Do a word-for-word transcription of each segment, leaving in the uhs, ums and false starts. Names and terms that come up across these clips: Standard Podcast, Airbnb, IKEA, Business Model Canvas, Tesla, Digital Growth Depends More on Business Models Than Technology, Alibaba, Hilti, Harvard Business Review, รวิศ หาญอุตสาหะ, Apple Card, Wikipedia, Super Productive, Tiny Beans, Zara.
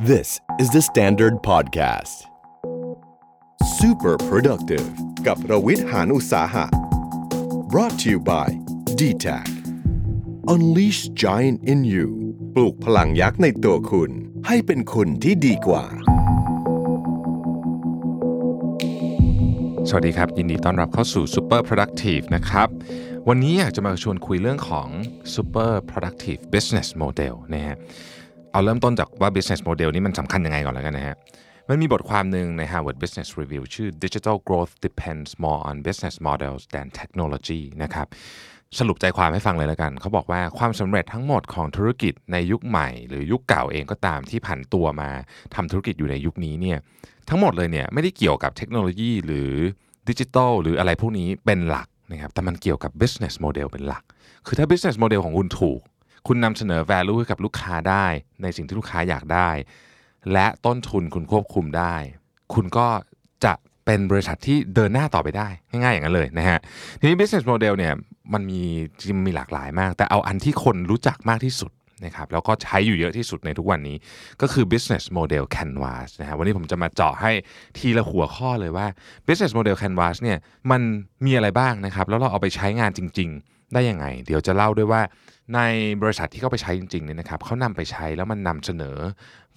This is the Standard Podcast Super Productive กับรวิทย์หานอุตสาหะ Brought to you by ดี ที เอ ซี Unleash Giant in You ปลูกพลังยักษ์ในตัวคุณให้เป็นคนที่ดีกว่าสวัสดีครับยินดีต้อนรับเข้าสู่ Super Productive นะครับวันนี้อยากจะมาชวนคุยเรื่องของ Super Productive Business Model นะฮะเอาเริ่มต้นจากว่า Business Model นี้มันสำคัญยังไงก่อนแล้วกันนะฮะมันมีบทความหนึ่งใน Harvard Business Review ชื่อ Digital Growth Depends More on Business Models Than Technology นะครับสรุปใจความให้ฟังเลยแล้วกันเขาบอกว่าความสำเร็จทั้งหมดของธุรกิจในยุคใหม่หรือยุคเก่าเองก็ตามที่ผันตัวมาทำธุรกิจอยู่ในยุคนี้เนี่ยทั้งหมดเลยเนี่ยไม่ได้เกี่ยวกับเทคโนโลยีหรือดิจิทัลหรืออะไรพวกนี้เป็นหลักนะครับแต่มันเกี่ยวกับ business model เป็นหลักคือถ้า business model ของคุณถูกคุณนำเสนอ value ให้กับลูกค้าได้ในสิ่งที่ลูกค้าอยากได้และต้นทุนคุณควบคุมได้คุณก็จะเป็นบริษัทที่เดินหน้าต่อไปได้ง่ายๆอย่างนั้นเลยนะฮะทีนี้ business model เนี่ยมันมีมีหลากหลายมากแต่เอาอันที่คนรู้จักมากที่สุดนะครับแล้วก็ใช้อยู่เยอะที่สุดในทุกวันนี้ก็คือ business model canvas นะฮะวันนี้ผมจะมาเจาะให้ทีละหัวข้อเลยว่า business model canvas เนี่ยมันมีอะไรบ้างนะครับแล้วเราเอาไปใช้งานจริงๆได้ยังไงเดี๋ยวจะเล่าด้วยว่าในบริษัทที่เขาไปใช้จริงๆเนี่ยนะครับเขานำไปใช้แล้วมันนำเสนอ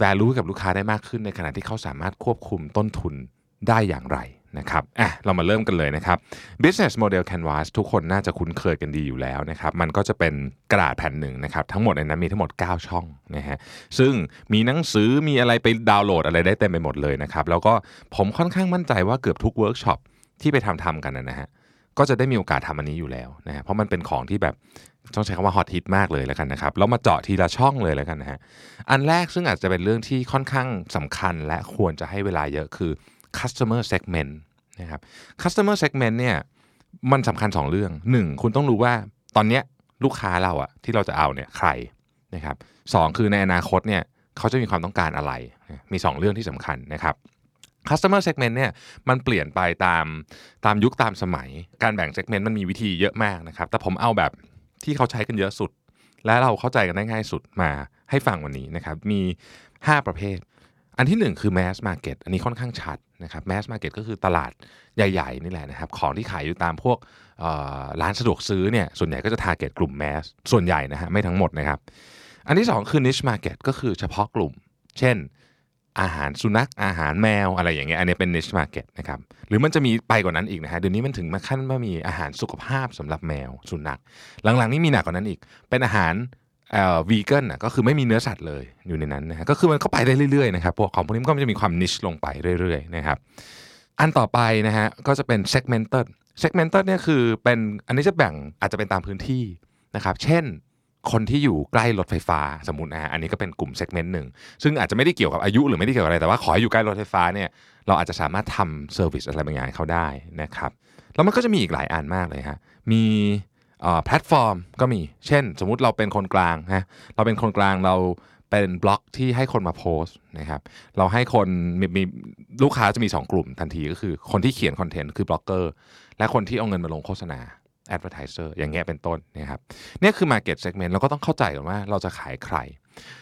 value กับลูกค้าได้มากขึ้นในขณะที่เขาสามารถควบคุมต้นทุนได้อย่างไรนะครับอ่ะเรามาเริ่มกันเลยนะครับ Business Model Canvas ทุกคนน่าจะคุ้นเคยกันดีอยู่แล้วนะครับมันก็จะเป็นกระดาษแผ่นหนึ่งนะครับทั้งหมดในนั้นมีทั้งหมดเก้าช่องนะฮะซึ่งมีหนังสือมีอะไรไปดาวน์โหลดอะไรได้เต็มไปหมดเลยนะครับแล้วก็ผมค่อนข้างมั่นใจว่าเกือบทุกเวิร์คช็อปที่ไปทำทำกันนะฮะก็จะได้มีโอกาสทำอันนี้อยู่แล้วนะฮะเพราะมันเป็นของที่แบบต้องใช้คำว่าฮอตฮิตมากเลยแล้วกันนะครับแล้วมาเจาะทีละช่องเลยแล้วกันนะฮะอันแรกซึ่งอาจจะเป็นเรื่องที่ค่อนข้างสำคัญและควรจะให้เวลาเยอะคือcustomer segment นะครับ customer segment เนี่ยมันสำคัญสองเรื่องหนึ่งคุณต้องรู้ว่าตอนเนี้ยลูกค้าเราอะที่เราจะเอาเนี่ยใครนะครับสองคือในอนาคตเนี่ยเขาจะมีความต้องการอะไรมีสองเรื่องที่สำคัญนะครับ customer segment เนี่ยมันเปลี่ยนไปตามตามยุคตามสมัยการแบ่ง segment มันมีวิธีเยอะมากนะครับแต่ผมเอาแบบที่เขาใช้กันเยอะสุดและเราเข้าใจกันได้ง่ายสุดมาให้ฟังวันนี้นะครับมีห้าประเภทอันที่หนึ่งคือ mass market อันนี้ค่อนข้างชัดนะครับ mass market ก็คือตลาดใหญ่ๆนี่แหละนะครับของที่ขายอยู่ตามพวกร้านสะดวกซื้อเนี่ยส่วนใหญ่ก็จะ target กลุ่ม mass ส่วนใหญ่นะฮะไม่ทั้งหมดนะครับอันที่สองคือ niche market ก็คือเฉพาะกลุ่มเช่นอาหารสุนัขอาหารแมวอะไรอย่างเงี้ยอันนี้เป็น niche market นะครับหรือมันจะมีไปกว่านั้นอีกนะฮะเดี๋ยวนี้มันถึงมาขั้นว่ามีอาหารสุขภาพสำหรับแมวสุนัขหลังๆนี่มีหนักกว่านั้นอีกเป็นอาหารเอ่อวีแกนน่ะก็คือไม่มีเนื้อสัตว์เลยอยู่ในนั้นนะฮะก็คือมันเข้าไปได้เรื่อยๆนะครับพวกของพวกนี้ก็จะมีความนิชลงไปเรื่อยๆนะครับอันต่อไปนะฮะก็จะเป็น segmented segmented เนี่ยคือเป็นอันนี้จะแบ่งอาจจะเป็นตามพื้นที่นะครับเช่นคนที่อยู่ใกล้รถไฟฟ้าสมมุตินะฮะอันนี้ก็เป็นกลุ่ม segment นึงซึ่งอาจจะไม่ได้เกี่ยวกับอายุหรือไม่ได้เกี่ยวกับอะไรแต่ว่าขอให้อยู่ใกล้รถไฟฟ้าเนี่ยเราอาจจะสามารถทำเซอร์วิสอะไรบางอย่างให้เขาได้นะครับแล้วมันก็จะมีอีกหลายอันมากเลยฮะมีแพลตฟอร์มก็มีเช่นสมมุติเราเป็นคนกลางนะเราเป็นคนกลางเราเป็นบล็อกที่ให้คนมาโพสต์นะครับเราให้คนมีมีลูกค้าจะมีสองกลุ่มทันทีก็คือคนที่เขียนคอนเทนต์คือบล็อกเกอร์และคนที่เอาเงินมาลงโฆษณา advertiser อย่างเงี้ยเป็นต้นนะครับนี่คือ market segment เราก็ต้องเข้าใจก่อนว่าเราจะขายใคร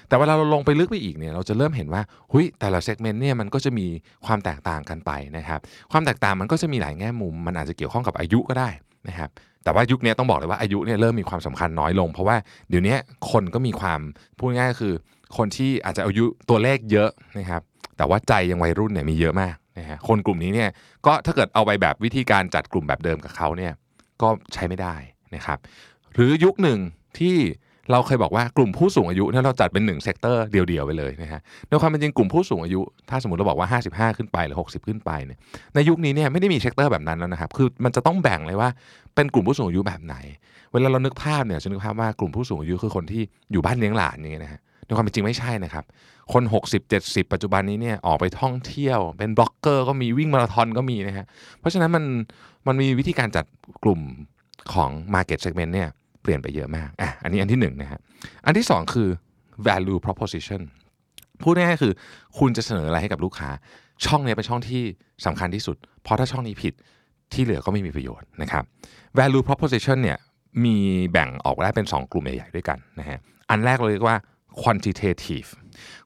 แต่เวลาเราลงไปลึกไปอีกเนี่ยเราจะเริ่มเห็นว่าหุ้ยแต่ละ segment เนี่ยมันก็จะมีความแตกต่างกันไปนะครับความแตกต่างมันก็จะมีหลายแง่มุมมันอาจจะเกี่ยวข้องกับอายุก็ได้นะครับแต่ว่ายุคนี้ต้องบอกเลยว่าอายุเนี่ยเริ่มมีความสำคัญน้อยลงเพราะว่าเดี๋ยวนี้คนก็มีความพูดง่ายคือคนที่อาจจะอายุตัวเลขเยอะนะครับแต่ว่าใจยังวัยรุ่นเนี่ยมีเยอะมากนะฮะคนกลุ่มนี้เนี่ยก็ถ้าเกิดเอาไปแบบวิธีการจัดกลุ่มแบบเดิมกับเขาเนี่ยก็ใช้ไม่ได้นะครับหรือยุคหนึ่งที่เราเคยบอกว่ากลุ่มผู้สูงอายุเนี่ยเราจัดเป็นหนึ่งเซกเตอร์เดียวๆไปเลยนะฮะในความเป็นจริงกลุ่มผู้สูงอายุถ้าสมมติเราบอกว่าห้าสิบห้าขึ้นไปหรือหกสิบขึ้นไปเนี่ยในยุคนี้เนี่ยไม่ได้มีเซกเตอร์แบบนั้นแล้วนะครับคือมันจะต้องแบ่งเลยว่าเป็นกลุ่มผู้สูงอายุแบบไหนเวลาเรานึกภาพเนี่ยจะนึกภาพว่ากลุ่มผู้สูงอายุคือคนที่อยู่บ้านเลี้ยงหลานอย่างเงี้ยนะฮะในความเป็นจริงไม่ใช่นะครับคนหกสิบ เจ็ดสิบปัจจุบันนี้เนี่ยออกไปท่องเที่ยวเป็นบล็อกเกอร์ก็มีวิ่งมาราธอนก็มีนะฮะเพราะฉะนั้นมันมันมีวิธีการจัดกลุ่มของ market segment เนี่ยเปลี่ยนไปเยอะมากอ่ะอันนี้อันที่หนึ่งนะฮะอันที่สองคือ value proposition พูดง่ายๆคือคุณจะเสนออะไรให้กับลูกค้าช่องนี้เป็นช่องที่สำคัญที่สุดเพราะถ้าช่องนี้ผิดที่เหลือก็ไม่มีประโยชน์นะครับ value proposition เนี่ยมีแบ่งออกได้เป็นสองกลุ่มใหญ่ๆด้วยกันนะฮะอันแรกเราเรียกว่า quantitative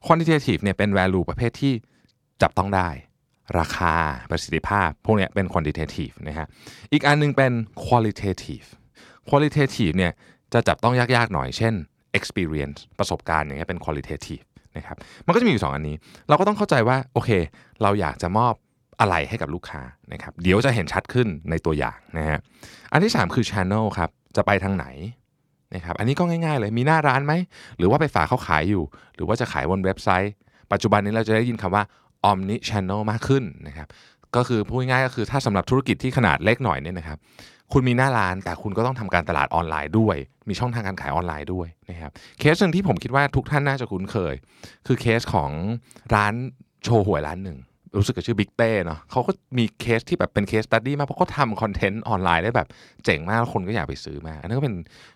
quantitative เนี่ยเป็น value ประเภทที่จับต้องได้ราคาประสิทธิภาพพวกนี้เป็น quantitative นะฮะอีกอันนึงเป็น qualitative qualitative เนี่ยจะจับต้องยากๆหน่อยเช่น experience ประสบการณ์อย่างเงี้ยเป็น qualitative นะครับมันก็จะมีอยู่สองอันนี้เราก็ต้องเข้าใจว่าโอเคเราอยากจะมอบอะไรให้กับลูกค้านะครับเดี๋ยวจะเห็นชัดขึ้นในตัวอย่างนะฮะอันที่สามคือ channel ครับจะไปทางไหนนะครับอันนี้ก็ง่ายๆเลยมีหน้าร้านไหมหรือว่าไปฝากเขาขายอยู่หรือว่าจะขายบนเว็บไซต์ปัจจุบันนี้เราจะได้ยินคำว่า omni channel มากขึ้นนะครับก็คือพูดง่ายๆก็คือถ้าสำหรับธุรกิจที่ขนาดเล็กหน่อยเนี่ยนะครับคุณมีหน้าร้านแต่คุณก็ต้องทำการตลาดออนไลน์ด้วยมีช่องทางการขายออนไลน์ด้วยนะครับเคสนึงที่ผมคิดว่าทุกท่านน่าจะคุ้นเคยคือเคสของร้านโชว์หวยร้านหนึ่งรู้สึกกับชื่อบิ๊กเต้เนาะเขาก็มีเคสที่แบบเป็นเคสสตั๊ดดี้มากเพราะเขาทำคอนเทนต์ออนไลน์ได้แบบเจ๋งมากคนก็อยากไปซื้อมาอันนั้นก็เป็น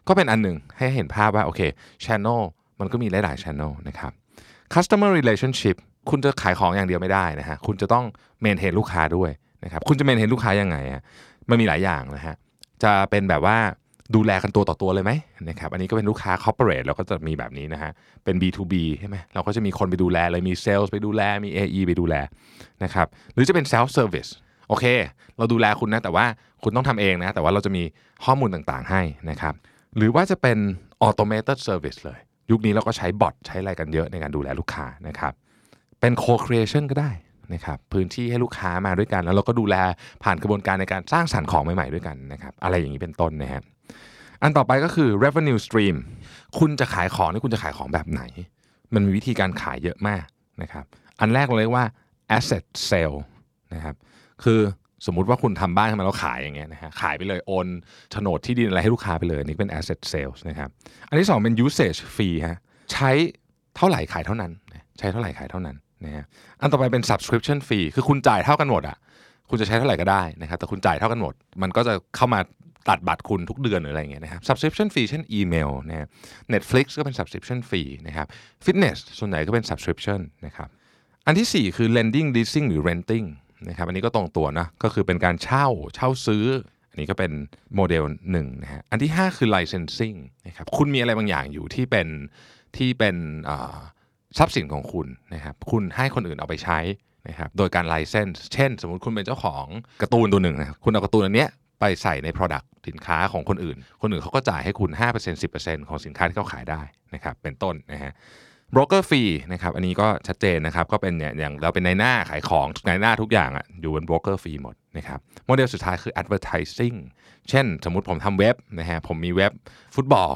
ก็เป็นอันหนึ่งให้เห็นภาพว่าโอเค channel มันก็มีหลายๆ channel นะครับ customer relationship คุณจะขายของอย่างเดียวไม่ได้นะฮะคุณจะต้อง maintain ลูกค้าด้วยนะครับคุณจะ maintain ลูกค้ายังไงฮะมันมีหลายอย่างนะฮะจะเป็นแบบว่าดูแลกันตัวต่อตัวเลยไหมนะครับอันนี้ก็เป็นลูกค้า corporate เราก็จะมีแบบนี้นะฮะเป็น บี ทู บี ใช่ไหมเราก็จะมีคนไปดูแลเลยมี sales ไปดูแลมี เอ อี ไปดูแลนะครับหรือจะเป็น self service โอเคเราดูแลคุณนะแต่ว่าคุณต้องทำเองนะแต่ว่าเราจะมีข้อมูลต่างๆให้นะครับหรือว่าจะเป็น automated service เลยยุคนี้เราก็ใช้บอทใช้อะไรกันเยอะในการดูแลลูกค้านะครับเป็น co-creation ก็ได้นะครับพื้นที่ให้ลูกค้ามาด้วยกันแล้วเราก็ดูแลผ่านกระบวนการในการสร้างสรรค์ของใหม่ๆด้วยกันนะครับอะไรอย่างนี้เป็นต้นนะฮะอันต่อไปก็คือ revenue stream คุณจะขายของนี่คุณจะขายของแบบไหนมันมีวิธีการขายเยอะมากนะครับอันแรกเราเรียกว่า asset sale นะครับคือสมมุติว่าคุณทำบ้านขึ้นมาแล้วขายอย่างเงี้ยนะฮะขายไปเลยโอนโฉนดที่ดินอะไรให้ลูกค้าไปเลยนี่เป็น asset sales นะครับอันที่สองเป็น usage fee ฮะใช้เท่าไหร่ขายเท่านั้นใช้เท่าไหร่ขายเท่านั้นนะฮะอันต่อไปเป็น subscription fee คือคุณจ่ายเท่ากันหมดอ่ะคุณจะใช้เท่าไหร่ก็ได้นะครับแต่คุณจ่ายเท่ากันหมดมันก็จะเข้ามาตัดบัตรคุณทุกเดือนหรืออะไรอย่างเงี้ยนะครับ subscription fee เช่นอีเมลนะฮะ Netflix ก็เป็น subscription fee นะครับฟิตเนสส่วนใหญ่ก็เป็น subscription นะครับอันที่สี่คือ lending leasing หรือ renting นะครับอันนี้ก็ตรงตัวนะก็คือเป็นการเช่าเช่าซื้ออันนี้ก็เป็นโมเดลหนึ่ง นะฮะอันที่ห้าคือ licensing นะครับคุณมีอะไรบางอย่างอยู่ที่เป็นที่เป็นเอ่อทรัพย์สินของคุณนะครับคุณให้คนอื่นเอาไปใช้นะครับโดยการไลเซนส์เช่นสมมุติคุณเป็นเจ้าของการ์ตูนตัวหนึ่งนะครับคุณเอาการ์ตูนอันเนี้ยไปใส่ใน product สินค้าของคนอื่นคนอื่นเขาก็จ่ายให้คุณ ห้าเปอร์เซ็นต์ สิบเปอร์เซ็นต์ ของสินค้าที่เขาขายได้นะครับเป็นต้นนะฮะ broker fee นะครับอันนี้ก็ชัดเจนนะครับก็เป็นเนี่ยอย่างเราเป็นนายหน้าขายของนายหน้าทุกอย่างอ่ะอยู่บน broker fee หมดนะครับโมเดลสุดท้ายคือ advertising เช่นสมมุติผมทำเว็บนะฮะผมมีเว็บฟุตบอล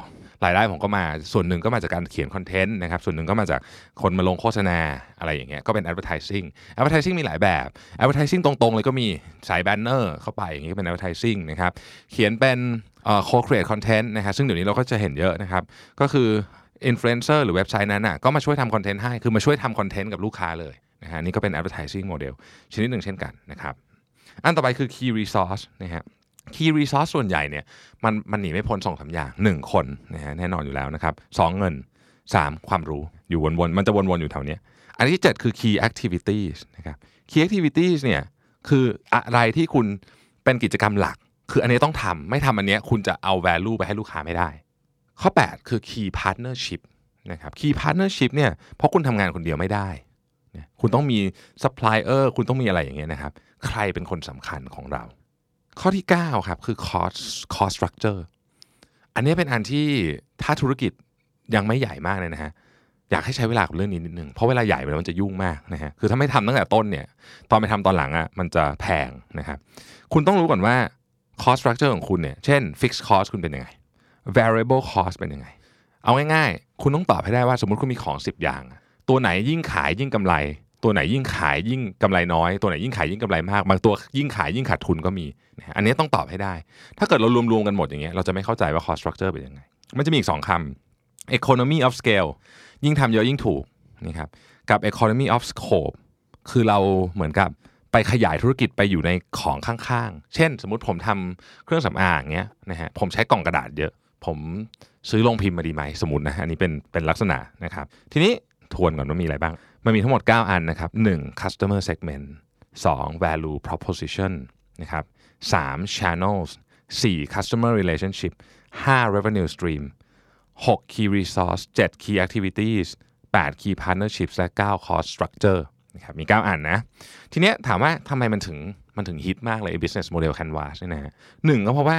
รายได้ผมก็มาส่วนหนึ่งก็มาจากการเขียนคอนเทนต์นะครับส่วนหนึ่งก็มาจากคนมาลงโฆษณาอะไรอย่างเงี้ยก็เป็น advertising advertising มีหลายแบบ advertising ตรงๆเลยก็มีสายแบนเนอร์เข้าไปอย่างงี้ก็เป็น advertising นะครับเขียนเป็นเอ่อ co-create content นะฮะซึ่งเดี๋ยวนี้เราก็จะเห็นเยอะนะครับก็คือ influencer หรือเว็บไซต์นั้นน่ะก็มาช่วยทำคอนเทนต์ให้คือมาช่วยทำคอนเทนต์กับลูกค้าเลยนะฮะนี่ก็เป็น advertising model ชนิดหนึ่งเช่นกันนะครับอันต่อไปคือ key resource นะฮะkey resource ส่วนใหญ่เนี่ยมันมันหนีไม่พ้น สองสาม อย่างหนึ่งคนนะฮะแน่นอนอยู่แล้วนะครับสองเงินสามความรู้อยู่วนๆมันจะวนๆอยู่แถวเนี้ยอันที่เจ็ดคือ key activities นะครับ key activities เนี่ยคืออะไรที่คุณเป็นกิจกรรมหลักคืออันนี้ต้องทำไม่ทำอันเนี้ยคุณจะเอา value ไปให้ลูกค้าไม่ได้ข้อแปดคือ key partnership นะครับ key partnership เนี่ยเพราะคุณทำงานคนเดียวไม่ได้คุณต้องมี supplier คุณต้องมีอะไรอย่างเงี้ยนะครับใครเป็นคนสำคัญของเราข้อที่เก้าครับคือ cost cost structure อันนี้เป็นอันที่ถ้าธุรกิจยังไม่ใหญ่มากเลยนะฮะอยากให้ใช้เวลากับเรื่องนี้นิดนึงเพราะเวลาใหญ่มันจะยุ่งมากนะฮะคือถ้าไม่ทำตั้งแต่ต้นเนี่ยตอนไปทำตอนหลังอ่ะมันจะแพงนะครับคุณต้องรู้ก่อนว่า cost structure ของคุณเนี่ยเช่น fixed cost คุณเป็นยังไง variable cost เป็นยังไงเอาง่ายๆคุณต้องตอบให้ได้ว่าสมมุติคุณมีของสิบอย่างตัวไหนยิ่งขายยิ่งกำไรตัวไหนยิ่งขายยิ่งกำไรน้อยตัวไหนยิ่งขายยิ่งกำไรมากบางตัวยิ่งขายยิ่งขาดทุนก็มีอันนี้ต้องตอบให้ได้ถ้าเกิดเรารวมๆกันหมดอย่างเงี้ยเราจะไม่เข้าใจว่า cost structure เป็นยังไงมันจะมีอีกสองคำ economy of scale ยิ่งทำเยอะยิ่งถูกนี่ครับกับ economy of scope คือเราเหมือนกับไปขยายธุรกิจไปอยู่ในของข้างๆเช่นสมมุติผมทำเครื่องสำอางเงี้ยนะฮะผมใช้กล่องกระดาษเยอะผมซื้อโรงพิมพ์มาดีไหมสมมุตินะอันนี้เป็นเป็นลักษณะนะครับทีนี้ทวนก่อนว่ามีอะไรบ้างมันมีทั้งหมดเก้าอันนะครับหนึ่ง customer segment สอง value proposition นะครับสาม channels สี่ customer relationship ห้า revenue stream หก key resource เจ็ด key activities แปด Key Partnerships และเก้า Cost Structure นะครับมีเก้าอันนะทีเนี้ยถามว่าทำไมมันถึงมันถึงฮิตมากเลย Business Model Canvas นี่นะหนึ่งก็เพราะว่า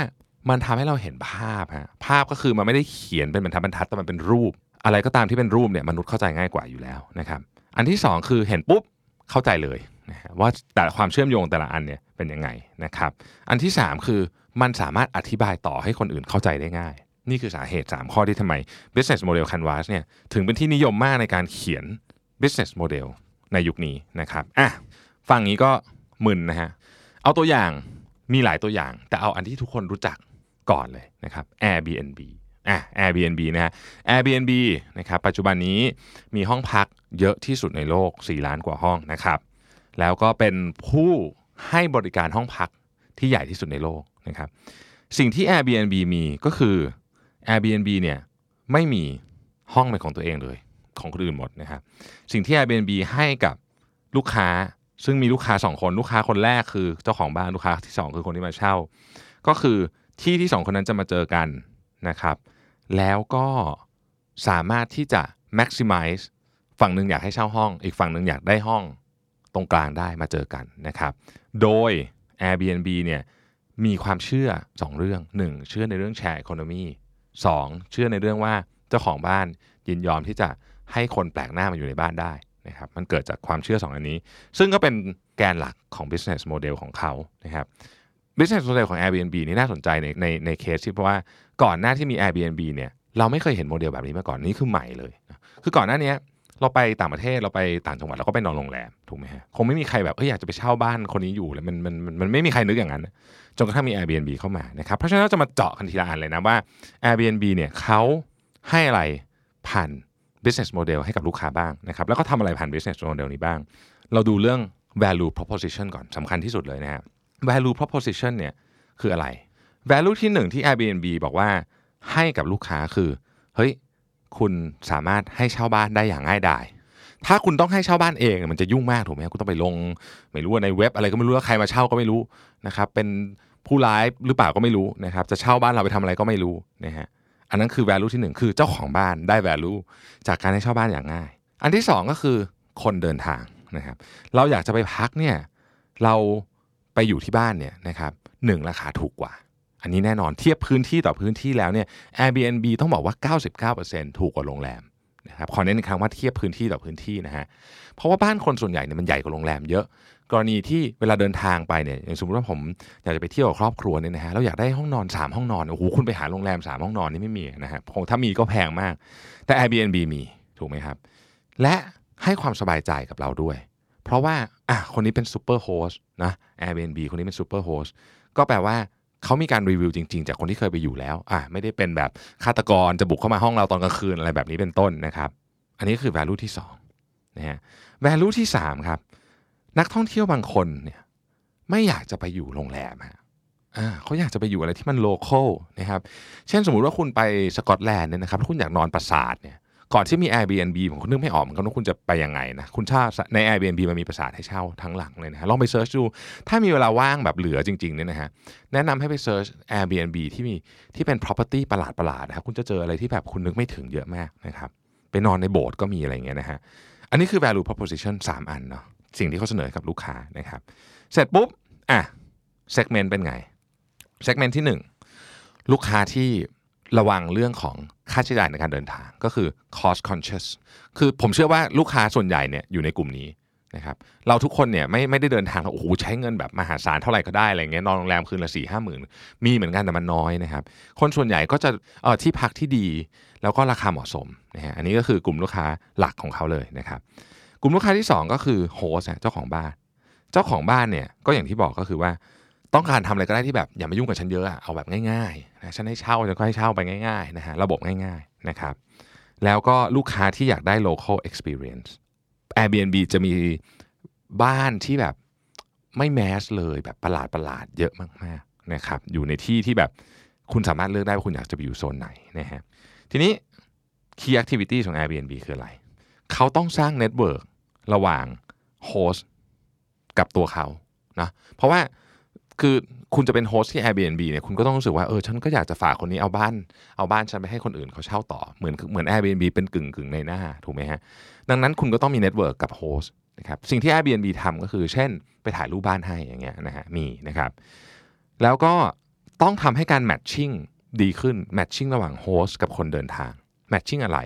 มันทำให้เราเห็นภาพฮะภาพก็คือมันไม่ได้เขียนเป็นบรรทัดบรรทัดแต่มันเป็นรูปอะไรก็ตามที่เป็นรูปเนี่ยมนุษย์เข้าใจง่ายกว่าอยู่แล้วนะครับอันที่สองคือเห็นปุ๊บเข้าใจเลยนะว่าแต่ความเชื่อมโยงแต่ละอันเนี่ยเป็นยังไงนะครับอันที่สามคือมันสามารถอธิบายต่อให้คนอื่นเข้าใจได้ง่ายนี่คือสาเหตุสามข้อที่ทำไม Business Model Canvas เนี่ยถึงเป็นที่นิยมมากในการเขียน Business Model ในยุคนี้นะครับอ่ะฟังนี้ก็มึนนะฮะเอาตัวอย่างมีหลายตัวอย่างแต่เอาอันที่ทุกคนรู้จักก่อนเลยนะครับ Airbnb อ่ะ Airbnb นะฮะ Airbnb นะครับปัจจุบันนี้มีห้องพักเยอะที่สุดในโลกสี่ล้านกว่าห้องนะครับแล้วก็เป็นผู้ให้บริการห้องพักที่ใหญ่ที่สุดในโลกนะครับสิ่งที่ Airbnb มีก็คือ Airbnb เนี่ยไม่มีห้องเป็นของตัวเองเลยของคนอื่นหมดนะครับสิ่งที่ Airbnb ให้กับลูกค้าซึ่งมีลูกค้าสองคนลูกค้าคนแรกคือเจ้าของบ้านลูกค้าที่สองคือคนที่มาเช่าก็คือที่ที่สองคนนั้นจะมาเจอกันนะครับแล้วก็สามารถที่จะ maximize ฝั่งหนึ่งอยากให้เช่าห้องอีกฝั่งหนึ่งอยากได้ห้องตรงกลางได้มาเจอกันนะครับโดย Airbnb เนี่ยมีความเชื่อสองเรื่องหนึ่งเชื่อในเรื่อง Share Economy สองเชื่อในเรื่องว่าเจ้าของบ้านยินยอมที่จะให้คนแปลกหน้ามาอยู่ในบ้านได้นะครับมันเกิดจากความเชื่อสองอันนี้ซึ่งก็เป็นแกนหลักของ Business Model ของเขานะครับ Business Model ของ Airbnb นี่น่าสนใจในในในเคสที่เพราะว่าก่อนหน้าที่มี Airbnb เนี่ยเราไม่เคยเห็นโมเดลแบบนี้มาก่อนนี่คือใหม่เลยคือก่อนหน้านี้เราไปต่างประเทศเราไปต่างจังหวัดเราก็ไปนอนโรงแรมถูกไหมฮะคงไม่มีใครแบบเอ้ยอยากจะไปเช่าบ้านคนนี้อยู่เลยมันมันมันไม่มีใครนึกอย่างนั้นจนกระทั่งมี Airbnb เข้ามานะครับเพราะฉะนั้นเราจะมาเจาะกันทีละอันเลยนะว่า Airbnb เนี่ยเขาให้อะไรผ่าน business model ให้กับลูกค้าบ้างนะครับแล้วก็ทำอะไรผ่าน business model นี้บ้างเราดูเรื่อง value proposition ก่อนสำคัญที่สุดเลยนะฮะ value proposition เนี่ยคืออะไร value ที่หนึ่งที่ Airbnb บอกว่าให้กับลูกค้าคือเฮ้ยคุณสามารถให้เช่าบ้านได้อย่างง่ายดายถ้าคุณต้องให้เช่าบ้านเองมันจะยุ่งมากถูกไหมคุณต้องไปลงไม่รู้ในเว็บอะไรก็ไม่รู้ว่าใครมาเช่าก็ไม่รู้นะครับเป็นผู้ร้ายหรือเปล่าก็ไม่รู้นะครับจะเช่าบ้านเราไปทำอะไรก็ไม่รู้นะฮะอันนั้นคือ value ที่หนึ่งคือเจ้าของบ้านได้ value จากการให้เช่าบ้านอย่างง่ายอันที่สองก็คือคนเดินทางนะครับเราอยากจะไปพักเนี่ยเราไปอยู่ที่บ้านเนี่ยนะครับหนึ่งราคาถูกกว่าอันนี้แน่นอนเทียบพื้นที่ต่อพื้นที่แล้วเนี่ย Airbnb ต้องบอกว่า เก้าสิบเก้าเปอร์เซ็นต์ ถูกกว่าโรงแรมนะครับขอเน้นอีกครั้งว่าเทียบพื้นที่ต่อพื้นที่นะฮะเพราะว่าบ้านคนส่วนใหญ่เนี่ยมันใหญ่กว่าโรงแรมเยอะกรณีที่เวลาเดินทางไปเนี่ยอย่างสมมติว่าผมอยากจะไปเที่ยวกับครอบครัวเนี่ยนะฮะเราอยากได้ห้องนอนสามห้องนอนโอ้โหคุณไปหาโรงแรมสามห้องนอนนี่ไม่มีนะฮะถ้ามีก็แพงมากแต่ Airbnb มีถูกไหมครับและให้ความสบายใจกับเราด้วยเพราะว่าอ่ะคนนี้เป็นซุปเปอร์โฮสต์นะ Airbnb คนนี้เป็นซุปเปอร์โฮสต์ก็แปลว่าเขามีการรีวิวจริงๆจากคนที่เคยไปอยู่แล้วอ่ะไม่ได้เป็นแบบฆาตกรจะบุกเข้ามาห้องเราตอนกลางคืนอะไรแบบนี้เป็นต้นนะครับอันนี้คือ value ที่สองนะฮะ value ที่สามครับนักท่องเที่ยวบางคนเนี่ยไม่อยากจะไปอยู่โรงแรมฮะอ่าเขาอยากจะไปอยู่อะไรที่มันโลคอลนะครับเช่นสมมุติว่าคุณไปสกอตแลนด์เนี่ยนะครับถ้าคุณอยากนอนปราสาทเนี่ยก่อนที่มี Airbnb ผมก็นึกไม่ออกเหมือนกันว่าคุณจะไปยังไงนะคุณเช่าใน Airbnb มันมีปราสาทให้เช่าทั้งหลังเลยนะฮะลองไปเสิร์ชดูถ้ามีเวลาว่างแบบเหลือจริงๆเนี่ยนะฮะแนะนำให้ไปเสิร์ช Airbnb ที่มีที่เป็น property ประหลาดๆนะครับคุณจะเจออะไรที่แบบคุณนึกไม่ถึงเยอะมากนะครับไปนอนในโบสถ์ก็มีอะไรอย่างเงี้ยนะฮะอันนี้คือ value proposition สามอันเนาะสิ่งที่เขาเสนอกับลูกค้านะครับเสร็จปุ๊บอ่ะ segment เป็นไง segment ที่หนึ่งลูกค้าที่ระวังเรื่องของค่าใช้จ่ายในการเดินทางก็คือ cost conscious คือผมเชื่อว่าลูกค้าส่วนใหญ่เนี่ยอยู่ในกลุ่มนี้นะครับเราทุกคนเนี่ยไม่ไม่ได้เดินทางโอ้โหใช้เงินแบบมหาศาลเท่าไหร่ก็ได้อะไรเงี้ยนอนโรงแรมคืนละ สี่ห้าหมื่น มีเหมือนกันแต่มันน้อยนะครับคนส่วนใหญ่ก็จะเอ่อที่พักที่ดีแล้วก็ราคาเหมาะสมนะฮะอันนี้ก็คือกลุ่มลูกค้าหลักของเขาเลยนะครับกลุ่มลูกค้าที่สองก็คือโฮสต์เจ้าของบ้านเจ้าของบ้านเนี่ยก็อย่างที่บอกก็คือว่าต้องการทำอะไรก็ได้ที่แบบอย่ามายุ่งกับฉันเยอะเอาแบบง่ายๆนะฉันให้เช่าฉันก็ให้เช่าไปง่ายๆนะฮะระบบง่ายๆนะครับแล้วก็ลูกค้าที่อยากได้ local experience Airbnb จะมีบ้านที่แบบไม่แมสเลยแบบประหลาดๆเยอะมากๆนะครับอยู่ในที่ที่แบบคุณสามารถเลือกได้ว่าคุณอยากจะไปอยู่โซนไหนนะฮะทีนี้ key activity ของ Airbnb คืออะไรเขาต้องสร้าง network ระหว่างโฮสต์กับตัวเขานะเพราะว่าคือ คุณจะเป็นโฮสต์ที่ Airbnb เนี่ยคุณก็ต้องรู้สึกว่าเออฉันก็อยากจะฝากคนนี้เอาบ้านเอาบ้านฉันไปให้คนอื่นเขาเช่าต่อเหมือนเหมือน Airbnb เป็นกึ่งๆในหน้าถูกไหมฮะดังนั้นคุณก็ต้องมีเน็ตเวิร์คกับโฮสต์นะครับสิ่งที่ Airbnb ทำก็คือเช่นไปถ่ายรูปบ้านให้อย่างเงี้ยนะฮะมีนะครับแล้วก็ต้องทำให้การแมทชิ่งดีขึ้นแมทชิ่งระหว่างโฮสต์กับคนเดินทางแมทชิ่งอะไร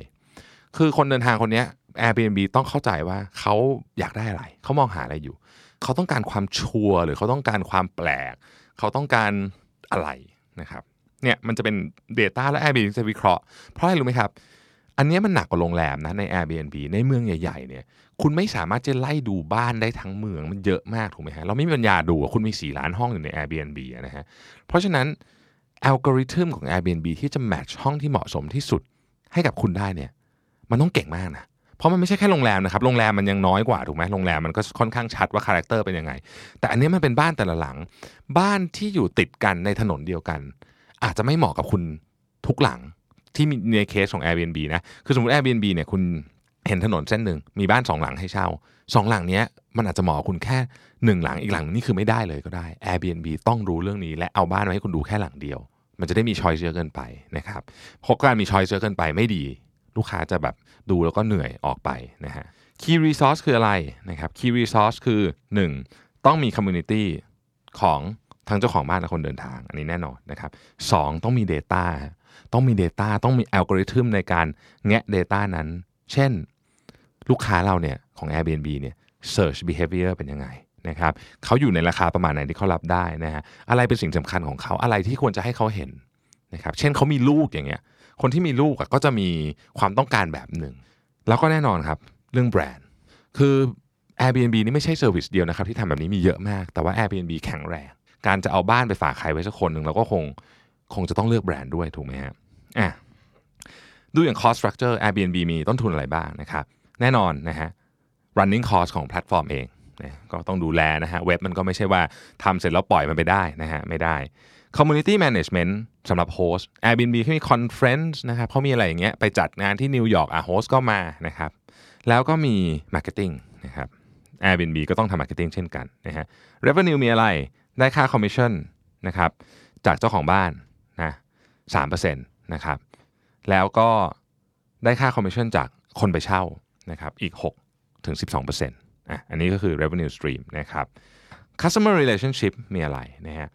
คือคนเดินทางคนนี้ Airbnb ต้องเข้าใจว่าเขาอยากได้อะไรเขามองหาอะไรอยู่เขาต้องการความชัวร์หรือเขาต้องการความแปลกเขาต้องการอะไรนะครับเนี่ยมันจะเป็น data และ Airbnb จะวิเคราะห์เพราะอะไรรู้ไหมครับอันนี้มันหนักกว่าโรงแรมนะใน Airbnb ในเมืองใหญ่ๆเนี่ยคุณไม่สามารถจะไล่ดูบ้านได้ทั้งเมืองมันเยอะมากถูกไหมฮะเราไม่มีปัญญาดูคุณมีสี่ล้านห้องอยู่ใน Airbnb นะฮะเพราะฉะนั้นอัลกอริทึมของ Airbnb ที่จะแมทช์ห้องที่เหมาะสมที่สุดให้กับคุณได้เนี่ยมันต้องเก่งมากนะเพราะมันไม่ใช่แค่โรงแรมนะครับโรงแรมมันยังน้อยกว่าถูกไหมโรงแรมมันก็ค่อนข้างชัดว่าคาแรคเตอร์เป็นยังไงแต่อันนี้มันเป็นบ้านแต่ละหลังบ้านที่อยู่ติดกันในถนนเดียวกันอาจจะไม่เหมาะกับคุณทุกหลังที่มีในเคสของ Airbnb นะคือสมมุติ Airbnb เนี่ยคุณเห็นถนนเส้นหนึ่งมีบ้านสองหลังให้เช่าสองหลังเนี้ยมันอาจจะเหมาะคุณแค่หนึ่งหลังอีกหลังนี่คือไม่ได้เลยก็ได้ Airbnb ต้องรู้เรื่องนี้และเอาบ้านมาให้คุณดูแค่หลังเดียวมันจะได้มีช้อยส์เยอะเกินไปนะครับเพราะการมีช้อยส์เยอะเกินไปไม่ดีลูกค้าจะแบบดูแล้วก็เหนื่อยออกไปนะฮะ Key Resource คืออะไรนะครับ Key Resource คือหนึ่งต้องมี Community ของทั้งเจ้าของบ้านและคนเดินทางอันนี้แน่นอนนะครับสองต้องมี Data ต้องมี Data ต้องมี Algorithm ในการแงะ Data นั้นเช่นลูกค้าเราเนี่ยของ Airbnb เนี่ย Search Behavior เป็นยังไงนะครับเขาอยู่ในราคาประมาณไหนที่เขารับได้นะฮะอะไรเป็นสิ่งสำคัญของเขาอะไรที่ควรจะให้เขาเห็นนะครับเช่นเขามีลูกอย่างเงี้ยคนที่มีลูกก็จะมีความต้องการแบบหนึ่งแล้วก็แน่นอนครับเรื่องแบรนด์คือ Airbnb นี่ไม่ใช่เซอร์วิสเดียวนะครับที่ทำแบบนี้มีเยอะมากแต่ว่า Airbnb แข็งแรงการจะเอาบ้านไปฝากใครไว้สักคนหนึ่งเราก็คงคงจะต้องเลือกแบรนด์ด้วยถูกไหมฮะอ่ะดูอย่าง cost structure Airbnb มีต้นทุนอะไรบ้างนะครับแน่นอนนะฮะ running cost ของแพลตฟอร์มเองนะก็ต้องดูแลนะฮะเว็บมันก็ไม่ใช่ว่าทำเสร็จแล้วปล่อยมันไปได้นะฮะไม่ได้ community management สำหรับโฮสต์ Airbnb เขามี conference นะครับเขามีอะไรอย่างเงี้ยไปจัดงานที่นิวยอร์กอ่ะโฮสต์ก็มานะครับแล้วก็มี marketing นะครับ Airbnb ก็ต้องทำ marketing เช่นกันนะฮะ revenue มีอะไรได้ค่า commission นะครับจากเจ้าของบ้านนะ สามเปอร์เซ็นต์ นะครับแล้วก็ได้ค่า commission จากคนไปเช่านะครับอีก หกถึงสิบสองเปอร์เซ็นต์ อ่ะอันนี้ก็คือ revenue stream นะครับ customer relationship มีอะไรนะฮะ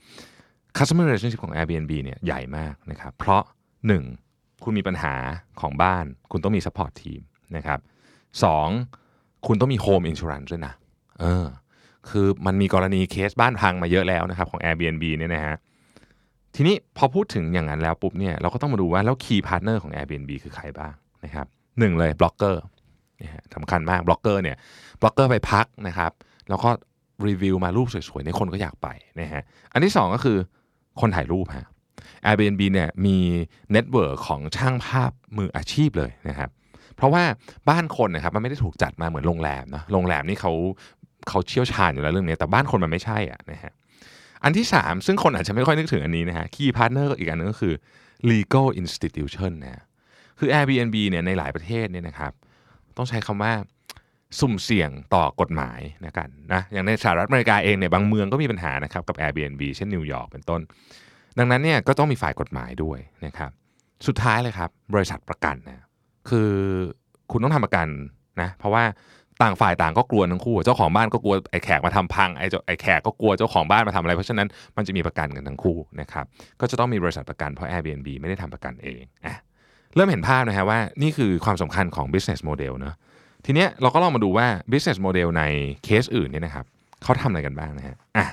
customer relationship ของ Airbnb เนี่ยใหญ่มากนะครับเพราะหนึ่งคุณมีปัญหาของบ้านคุณต้องมี support team นะครับสองคุณต้องมี home insurance ด้วยนะเออคือมันมีกรณีเคสบ้านพังมาเยอะแล้วนะครับของ Airbnb เนี่ยนะฮะทีนี้พอพูดถึงอย่างนั้นแล้วปุ๊บเนี่ยเราก็ต้องมาดูว่าแล้ว key partner ของ Airbnb คือใครบ้างนะครับหนึ่งเลยบล็อกเกอร์นะฮะสำคัญมากบล็อกเกอร์เนี่ยบล็อกเกอร์ไปพักนะครับแล้วก็รีวิวมารูปสวยๆเนี่ยคนก็อยากไปนะฮะอันที่สองก็คือคนถ่ายรูปฮะ Airbnb เนี่ยมีเน็ตเวิร์คของช่างภาพมืออาชีพเลยนะครับเพราะว่าบ้านคนนะครับมันไม่ได้ถูกจัดมาเหมือนโรงแรมนะโรงแรมนี่เขาเขาเชี่ยวชาญอยู่แล้วเรื่องนี้แต่บ้านคนมันไม่ใช่อ่ะนะฮะอันที่สามซึ่งคนอาจจะไม่ค่อยนึกถึงอันนี้นะฮะ Key Partner อีกอันนึงก็คือ Legal Institution นะคือ Airbnb เนี่ยในหลายประเทศเนี่ยนะครับต้องใช้คำว่าสุ่มเสี่ยงต่อกฎหมายนะกันนะอย่างในสหรัฐอเมริกาเองเนี่ยบางเมืองก็มีปัญหานะครับกับ Airbnb เช่นนิวยอร์กเป็นต้นดังนั้นเนี่ยก็ต้องมีฝ่ายกฎหมายด้วยนะครับสุดท้ายเลยครับบริษัทประกันนะคือคุณต้องทำประกันนะเพราะว่าต่างฝ่ายต่างก็กลัวทั้งคู่เจ้าของบ้านก็กลัวไอ้แขกมาทำพังไอ้ไอ้แขกก็กลัวเจ้าของบ้านมาทำอะไรเพราะฉะนั้นมันจะมีประกันกันทั้งคู่นะครับก็จะต้องมีบริษัทประกันเพราะ Airbnb ไม่ได้ทำประกันเองอ่ะเริ่มเห็นภาพนะฮะว่านี่คือความสำคัญของ business model เนอะทีเนี้ยเราก็ลองมาดูว่า business model ในเคสอื่นเนี่ยนะครับเขาทำอะไรกันบ้างนะฮะอ่ะ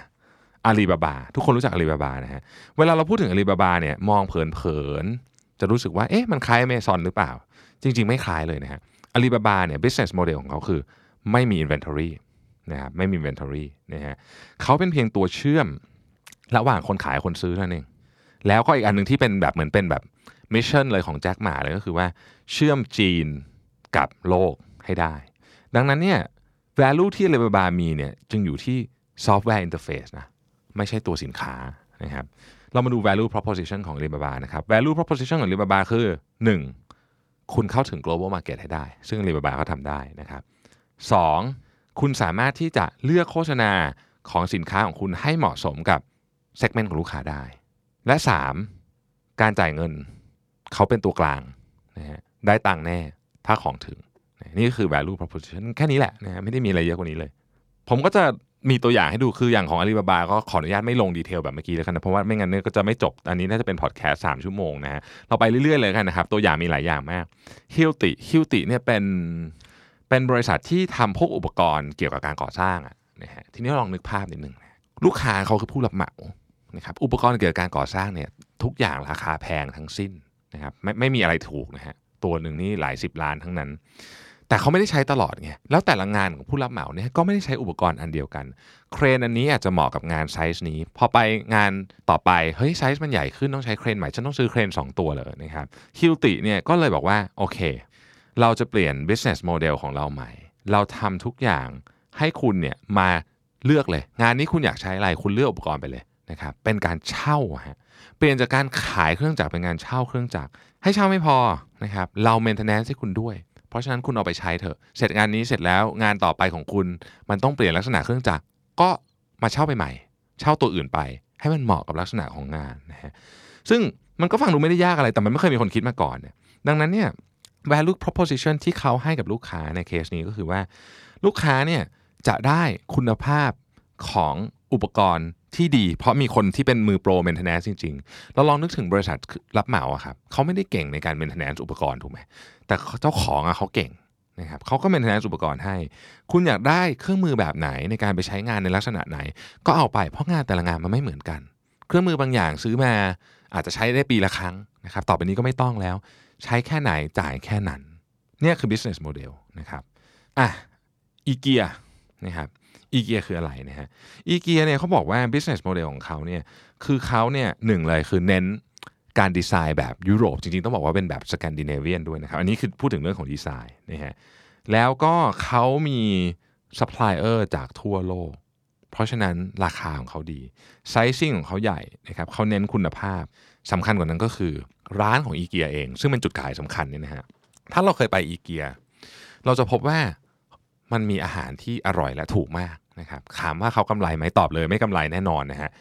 Alibaba ทุกคนรู้จัก Alibaba นะฮะเวลาเราพูดถึง Alibaba เนี่ยมองเผินๆจะรู้สึกว่าเอ๊ะมันคล้าย Amazon หรือเปล่าจริงๆไม่คล้ายเลยนะฮะAlibaba เนี่ย business model ของเขาคือไม่มี inventory นะครับไม่มี inventory นะฮะเขาเป็นเพียงตัวเชื่อมระหว่างคนขายคนซื้อเท่านั้นเองแล้วก็อีกอันนึงที่เป็นแบบเหมือนเป็นแบบมิชชั่นเลยของแจ็คหม่าเลยก็คือว่าเชื่อมจีนกับโลกให้ได้ดังนั้นเนี่ย value ที่ Alibaba มีเนี่ยจึงอยู่ที่ software interface นะไม่ใช่ตัวสินค้านะครับเรามาดู value proposition ของ Alibaba นะครับ value proposition ของ Alibaba คือหนึ่งคุณเข้าถึง global market ให้ได้ซึ่ง Alibaba ก็ทำได้นะครับสองคุณสามารถที่จะเลือกโฆษณาของสินค้าของคุณให้เหมาะสมกับ เซกเมนต์ของลูกค้าได้และสามการจ่ายเงินเขาเป็นตัวกลางนะฮะได้ตังค์แน่ถ้าของถึงนี่ก็คือ value proposition แค่นี้แหละนะฮะไม่ได้มีอะไรเยอะกว่านี้เลยผมก็จะมีตัวอย่างให้ดูคืออย่างของ Alibaba ก็ขออนุญาตไม่ลงดีเทลแบบเมื่อกี้แล้วกันนะเพราะว่าไม่งั้นเนี่ยก็จะไม่จบอันนี้น่าจะเป็นพอดแคสต์สามชั่วโมงนะฮะเราไปเรื่อยๆเลยกันนะครับตัวอย่างมีหลายอย่างมาก Hilti Hilti เนี่ยเป็นเป็นบริษัทที่ทำพวกอุปกรณ์เกี่ยวกับการก่อสร้างอ่ะนะฮะทีนี้ลองนึกภาพนิดนึงลูกค้าเขาคือผู้รับเหมานะครับอุปกรณ์เกี่ยวกับการก่อสร้างเนี่ยทุกอย่างราคาแพงทั้งสิ้นนะครับไม่ไม่มีอะไรถูกนะฮะตัวนึงนี่หลายสิบล้านทั้งนั้นแต่เขาไม่ได้ใช้ตลอดไงแล้วแต่ละงานของผู้รับเหมาเนี่ยก็ไม่ได้ใช้อุปกรณ์อันเดียวกันเครนอันนี้อาจจะเหมาะกับงานไซส์นี้พอไปงานต่อไปเฮ้ยไซส์มันใหญ่ขึ้นต้องใช้เครนใหม่ฉันต้องซื้อเครนสองตัวเลยนะครับHiltiเนี่ยก็เลยบอกว่าโอเคเราจะเปลี่ยน business model ของเราใหม่เราทำทุกอย่างให้คุณเนี่ยมาเลือกเลยงานนี้คุณอยากใช้อะไรคุณเลือกอุปกรณ์ไปเลยนะครับเป็นการเช่าฮะเปลี่ยนจากการขายเครื่องจักรเป็นการเช่าเครื่องจักรให้เช่าไม่พอนะครับเรา maintenance ให้คุณด้วยเพราะฉะนั้นคุณเอาไปใช้เถอะเสร็จงานนี้เสร็จแล้วงานต่อไปของคุณมันต้องเปลี่ยนลักษณะเครื่องจักรก็มาเช่าไปใหม่เช่าตัวอื่นไปให้มันเหมาะกับลักษณะของงานนะฮะซึ่งมันก็ฟังดูไม่ได้ยากอะไรแต่มันไม่เคยมีคนคิดมาก่อนเนี่ยดังนั้นเนี่ย value proposition ที่เขาให้กับลูกค้าในเคสนี้ก็คือว่าลูกค้าเนี่ยจะได้คุณภาพของอุปกรณ์ที่ดีเพราะมีคนที่เป็นมือโปร maintenance จริงๆเราลองนึกถึงบริษัทรับเหมาอะครับเขาไม่ได้เก่งในการ maintenance อุปกรณ์ถูกไหมแต่เจ้าของอะเขาเก่งนะครับเขาก็ maintenance อุปกรณ์ให้คุณอยากได้เครื่องมือแบบไหนในการไปใช้งานในลักษณะไหนก็เอาไปเพราะงานแต่ละงานมันไม่เหมือนกันเครื่องมือบางอย่างซื้อมาอาจจะใช้ได้ปีละครั้งนะครับต่อไปนี้ก็ไม่ต้องแล้วใช้แค่ไหนจ่ายแค่นั้นเนี่ยคือ business model นะครับอ่ะอีเกียนะครับอีเกียคืออะไรนะฮะอีเกียเนี่ยเขาบอกว่า business model ของเขาเนี่ยคือเขาเนี่ยหนึ่งเลยคือเน้นการดีไซน์แบบยุโรปจริงๆต้องบอกว่าเป็นแบบสแกนดิเนเวียนด้วยนะครับอันนี้คือพูดถึงเรื่องของดีไซน์นะฮะแล้วก็เขามีซัพพลายเออร์จากทั่วโลกเพราะฉะนั้นราคาของเขาดีไซซิ่งของเขาใหญ่นะครับเขาเน้นคุณภาพสำคัญกว่านั้นก็คือร้านของอีเกียเองซึ่งเป็นจุดขายสำคัญเนี่ยนะฮะถ้าเราเคยไปอีเกียเราจะพบว่ามันมีอาหารที่อร่อยและถูกมากนะครับถามว่าเขากำไรไหมตอบเลยไม่กำไรแน่นอนนะฮะ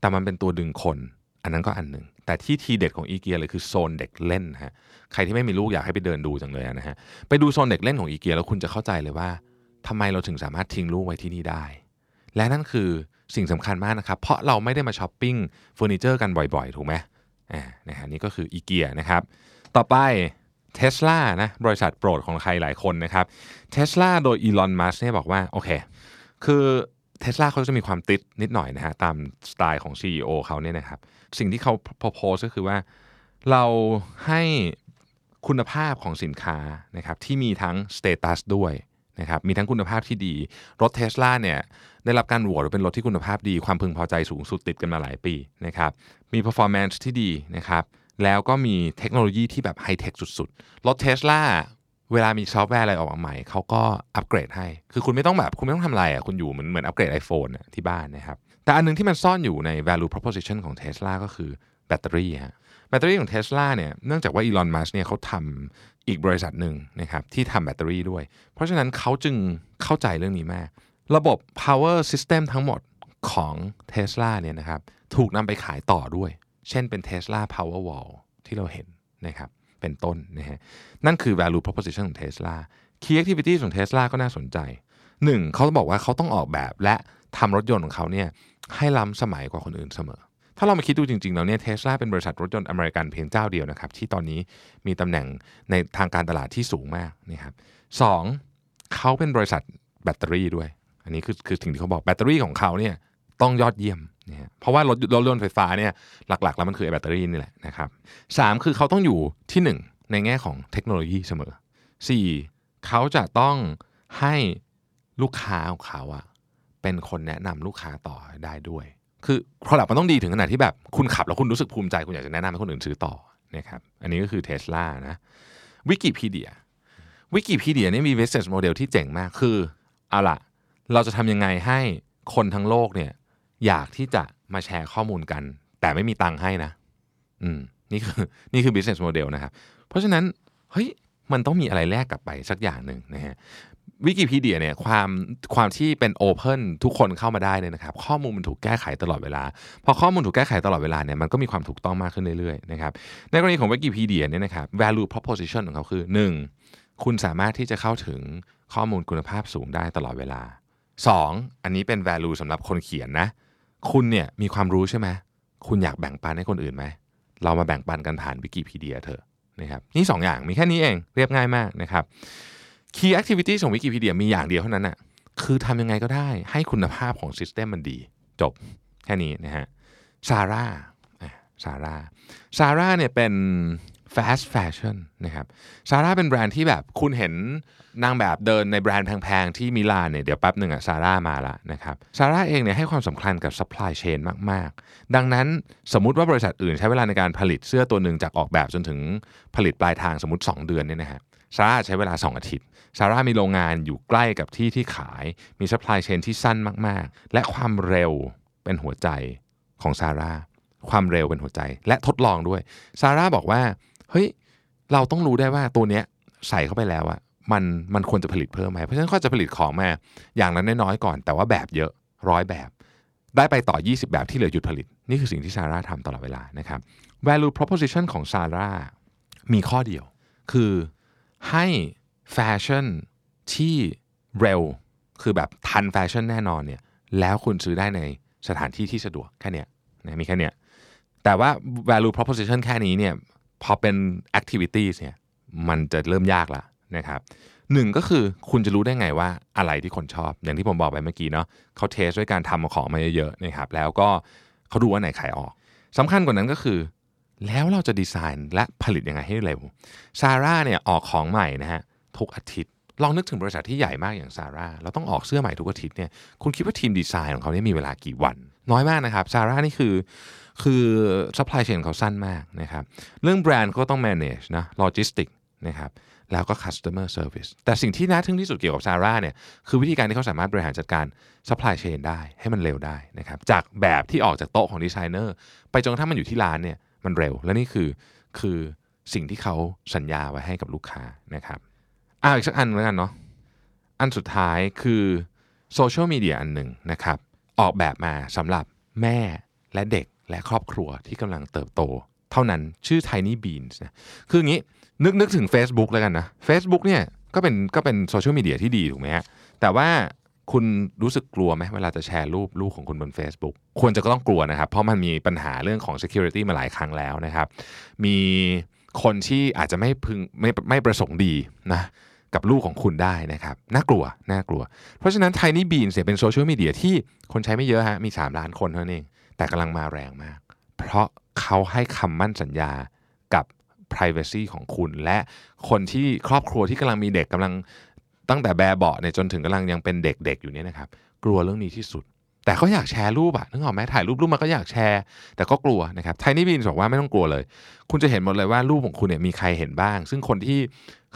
แต่มันเป็นตัวดึงคนอันนั้นก็อันหนึ่งแต่ที่ทีเด็ดของอีเกียเลยคือโซนเด็กเล่นฮะใครที่ไม่มีลูกอยากให้ไปเดินดูจังเลยนะฮะไปดูโซนเด็กเล่นของอีเกียแล้วคุณจะเข้าใจเลยว่าทำไมเราถึงสามารถทิ้งลูกไว้ที่นี่ได้และนั่นคือสิ่งสำคัญมากนะครับเพราะเราไม่ได้มาช้อปปิ้งเฟอร์นิเจอร์กันบ่อยๆถูกไหมอ่านะฮะนี่ก็คืออีเกียนะครับต่อไปTesla นะบริษัทโปรดของใครหลายคนนะครับ Tesla โดย Elon Musk เนี่ยบอกว่าโอเคคือ Tesla เขาจะมีความติดนิดหน่อยนะฮะตามสไตล์ของ ซี อี โอ เขาเนี่ยนะครับสิ่งที่เขาโพสก็คือว่าเราให้คุณภาพของสินค้านะครับที่มีทั้งสเตตัสด้วยนะครับมีทั้งคุณภาพที่ดีรถ Tesla เนี่ยได้รับการโหวตว่าเป็นรถที่คุณภาพดีความพึงพอใจสูงสุดติดกันมาหลายปีนะครับมี performance ที่ดีนะครับแล้วก็มีเทคโนโลยีที่แบบไฮเทคสุดๆรถ Tesla เวลามีซอฟต์แวร์อะไรออกมาใหม่เขาก็อัปเกรดให้คือคุณไม่ต้องแบบคุณไม่ต้องทำอะไรอ่ะคุณอยู่เหมือนเหมือนอัปเกรด iPhone อ่ะที่บ้านนะครับแต่อันนึงที่มันซ่อนอยู่ใน value proposition ของ Tesla ก็คือแบตเตอรี่ฮะแบตเตอรี่ของ Tesla เนี่ยเนื่องจากว่า Elon Musk เนี่ยเขาทำอีกบริษัทหนึ่งนะครับที่ทำแบตเตอรี่ด้วยเพราะฉะนั้นเขาจึงเข้าใจเรื่องนี้มากระบบ power system ทั้งหมดของ Tesla เนี่ยนะครับถูกนำไปขายต่อด้วยเช่นเป็น Tesla Powerwall ที่เราเห็นนะครับเป็นต้นนะฮะนั่นคือ value proposition ของ Tesla Key activity ของ Tesla ก็น่าสนใจหนึ่งเขาบอกว่าเขาต้องออกแบบและทำรถยนต์ของเขาเนี่ยให้ล้ำสมัยกว่าคนอื่นเสมอถ้าเรามาคิดดูจริงๆแล้วเนี่ย Tesla เป็นบริษัทรถยนต์อเมริกันเพียงเจ้าเดียวนะครับที่ตอนนี้มีตำแหน่งในทางการตลาดที่สูงมากนะครับสองเขาเป็นบริษัทแบตเตอรี่ด้วยอันนี้คือคือสิ่งที่เขาบอกแบตเตอรี่ของเขาเนี่ยต้องยอดเยี่ยมเพราะว่ารถรถยนต์ไฟฟ้าเนี่ยหลักๆแล้วมันคือแบตเตอรี่นี่แหละนะครับสามคือเขาต้องอยู่ที่หนึ่งในแง่ของเทคโนโลยีเสมอสี่เขาจะต้องให้ลูกค้าของเขาอ่ะเป็นคนแนะนำลูกค้าต่อได้ด้วยคือ product มันต้องดีถึงขนาดที่แบบคุณขับแล้วคุณรู้สึกภูมิใจคุณอยากจะแนะนำให้คนอื่นซื้อต่อนะครับอันนี้ก็คือ Tesla นะ Wikipedia Wikipedia เนี่ยมี business model ที่เจ๋งมากคือเอาล่ะเราจะทำยังไงให้คนทั้งโลกเนี่ยอยากที่จะมาแชร์ข้อมูลกันแต่ไม่มีตังค์ให้นะอืมนี่คือนี่คือ business model นะครับเพราะฉะนั้นเฮ้ยมันต้องมีอะไรแลกกลับไปสักอย่างหนึ่งนะฮะ วิกิพีเดียเนี่ยความความที่เป็นโอเพ่นทุกคนเข้ามาได้เนี่ยนะครับข้อมูลมันถูกแก้ไขตลอดเวลาพอข้อมูลถูกแก้ไขตลอดเวลาเนี่ยมันก็มีความถูกต้องมากขึ้นเรื่อยๆนะครับในกรณีของวิกิพีเดียเนี่ยนะครับ value proposition ของเขาคือ หนึ่ง คุณสามารถที่จะเข้าถึงข้อมูลคุณภาพสูงได้ตลอดเวลา สอง อันนี้เป็น value สำหรับคนเขียนนะคุณเนี่ยมีความรู้ใช่ไหมคุณอยากแบ่งปันให้คนอื่นไหมเรามาแบ่งปันกันผ่านวิกิพีเดียเถอะนะครับนี่สองอย่างมีแค่นี้เองเรียบง่ายมากนะครับKey activity ของ Wikipedia มีอย่างเดียวเท่านั้นน่ะคือทำยังไงก็ได้ให้คุณภาพของ system มันดีจบแค่นี้นะฮะซาร่าซาร่าซาร่าเนี่ยเป็น fast fashion นะครับซาร่าเป็นแบรนด์ที่แบบคุณเห็นนางแบบเดินในแบรนด์แพงๆที่มิลานเนี่ยเดี๋ยวแป๊บหนึ่งอ่ะซาร่ามาละนะครับซาร่าเองเนี่ยให้ความสำคัญกับ supply chain มากๆดังนั้นสมมุติว่าบริษัทอื่นใช้เวลาในการผลิตเสื้อตัวนึงจากออกแบบจนถึงผลิตปลายทางสมมุติสองเดือนเนี่ยนะฮะซาร่าใช้เวลาสองอาทิตย์ซาร่ามีโรงงานอยู่ใกล้กับที่ที่ขายมี supply chain ที่สั้นมากๆและความเร็วเป็นหัวใจของซาร่าความเร็วเป็นหัวใจและทดลองด้วยซาร่าบอกว่าเฮ้ยเราต้องรู้ได้ว่าตัวเนี้ยใส่เข้าไปแล้วอะมันมันควรจะผลิตเพิ่มไหมเพราะฉะนั้นก็จะผลิตของมาอย่างละน้อยๆก่อนแต่ว่าแบบเยอะร้อยแบบได้ไปต่อยี่สิบแบบที่เหลือหยุดผลิตนี่คือสิ่งที่ซาร่าทำตลอดเวลานะครับ value proposition ของซาร่ามีข้อเดียวคือให้แฟชั่นที่เร็วคือแบบทันแฟชั่นแน่นอนเนี่ยแล้วคุณซื้อได้ในสถานที่ที่สะดวกแค่เนี้ยนะมีแค่เนี้ยแต่ว่า value proposition แค่นี้เนี่ยพอเป็น activities เนี่ยมันจะเริ่มยากละนะครับหนึ่งก็คือคุณจะรู้ได้ไงว่าอะไรที่คนชอบอย่างที่ผมบอกไปเมื่อกี้เนาะเขาเทสด้วยการทำของมาเยอะๆนะครับแล้วก็เขาดูว่าไหนขายออกสำคัญกว่านั้นก็คือแล้วเราจะดีไซน์และผลิตยังไงให้เร็วซาร่าเนี่ยออกของใหม่นะฮะทุกอาทิตย์ลองนึกถึงบริษัทที่ใหญ่มากอย่างซาร่าเราต้องออกเสื้อใหม่ทุกอาทิตย์เนี่ยคุณคิดว่าทีมดีไซน์ของเขาเนี่ยมีเวลากี่วันน้อยมากนะครับซาร่านี่คือคือซัพพลายเชนเขาสั้นมากนะครับเรื่องแบรนด์ก็ต้อง manage นะโลจิสติกนะครับแล้วก็ customer service แต่สิ่งที่น่าทึ่งที่สุดเกี่ยวกับซาร่าเนี่ยคือวิธีการที่เขาสามารถบริหารจัดการ supply chain ได้ให้มันเร็วได้นะครับจากแบบที่ออกจากโต๊ะของดีไซเนอร์ไปจนกระทั่งมันอยู่ที่ร้านเนี่ยมันเร็วและนี่คือคือสิ่งที่เขาสัญญาไว้ให้กับลูกค้านะครับอ้าวอีกสักอันแล้วกันเนาะอันสุดท้ายคือโซเชียลมีเดียอันหนึ่งนะครับออกแบบมาสำหรับแม่และเด็กและครอบครัวที่กำลังเติบโตเท่านั้นชื่อ Tiny Beans นะคืออย่างนี้นึกนึกถึง Facebook แล้วกันนะ Facebook เนี่ยก็เป็นก็เป็นโซเชียลมีเดียที่ดีถูกไหมฮะแต่ว่าคุณรู้สึกกลัวไหมเวลาจะแชร์รูปลูกของคุณบน Facebook ควรจะก็ต้องกลัวนะครับเพราะมันมีปัญหาเรื่องของ security มาหลายครั้งแล้วนะครับมีคนที่อาจจะไม่พึงไม่ไม่ประสงค์ดีนะกับลูกของคุณได้นะครับน่ากลัวน่ากลัวเพราะฉะนั้น Tiny Beans เนี่ยเป็นโซเชียลมีเดียที่คนใช้ไม่เยอะฮะมีสามล้านคนเท่านั้นเองแต่กำลังมาแรงมากเพราะเขาให้คำมั่นสัญญากับ privacy ของคุณและคนที่ครอบครัวที่กำลังมีเด็กกำลังตั้งแต่แบเบาะเนี่ยจนถึงกำลังยังเป็นเด็กๆอยู่เนี่ยนะครับกลัวเรื่องนี้ที่สุดแต่เขาอยากแชร์รูปอะนึกออกไหมถ่ายรูปรูปมันก็อยากแชร์แต่ก็กลัวนะครับ Tiny Beans บอกว่าไม่ต้องกลัวเลยคุณจะเห็นหมดเลยว่ารูปของคุณเนี่ยมีใครเห็นบ้างซึ่งคนที่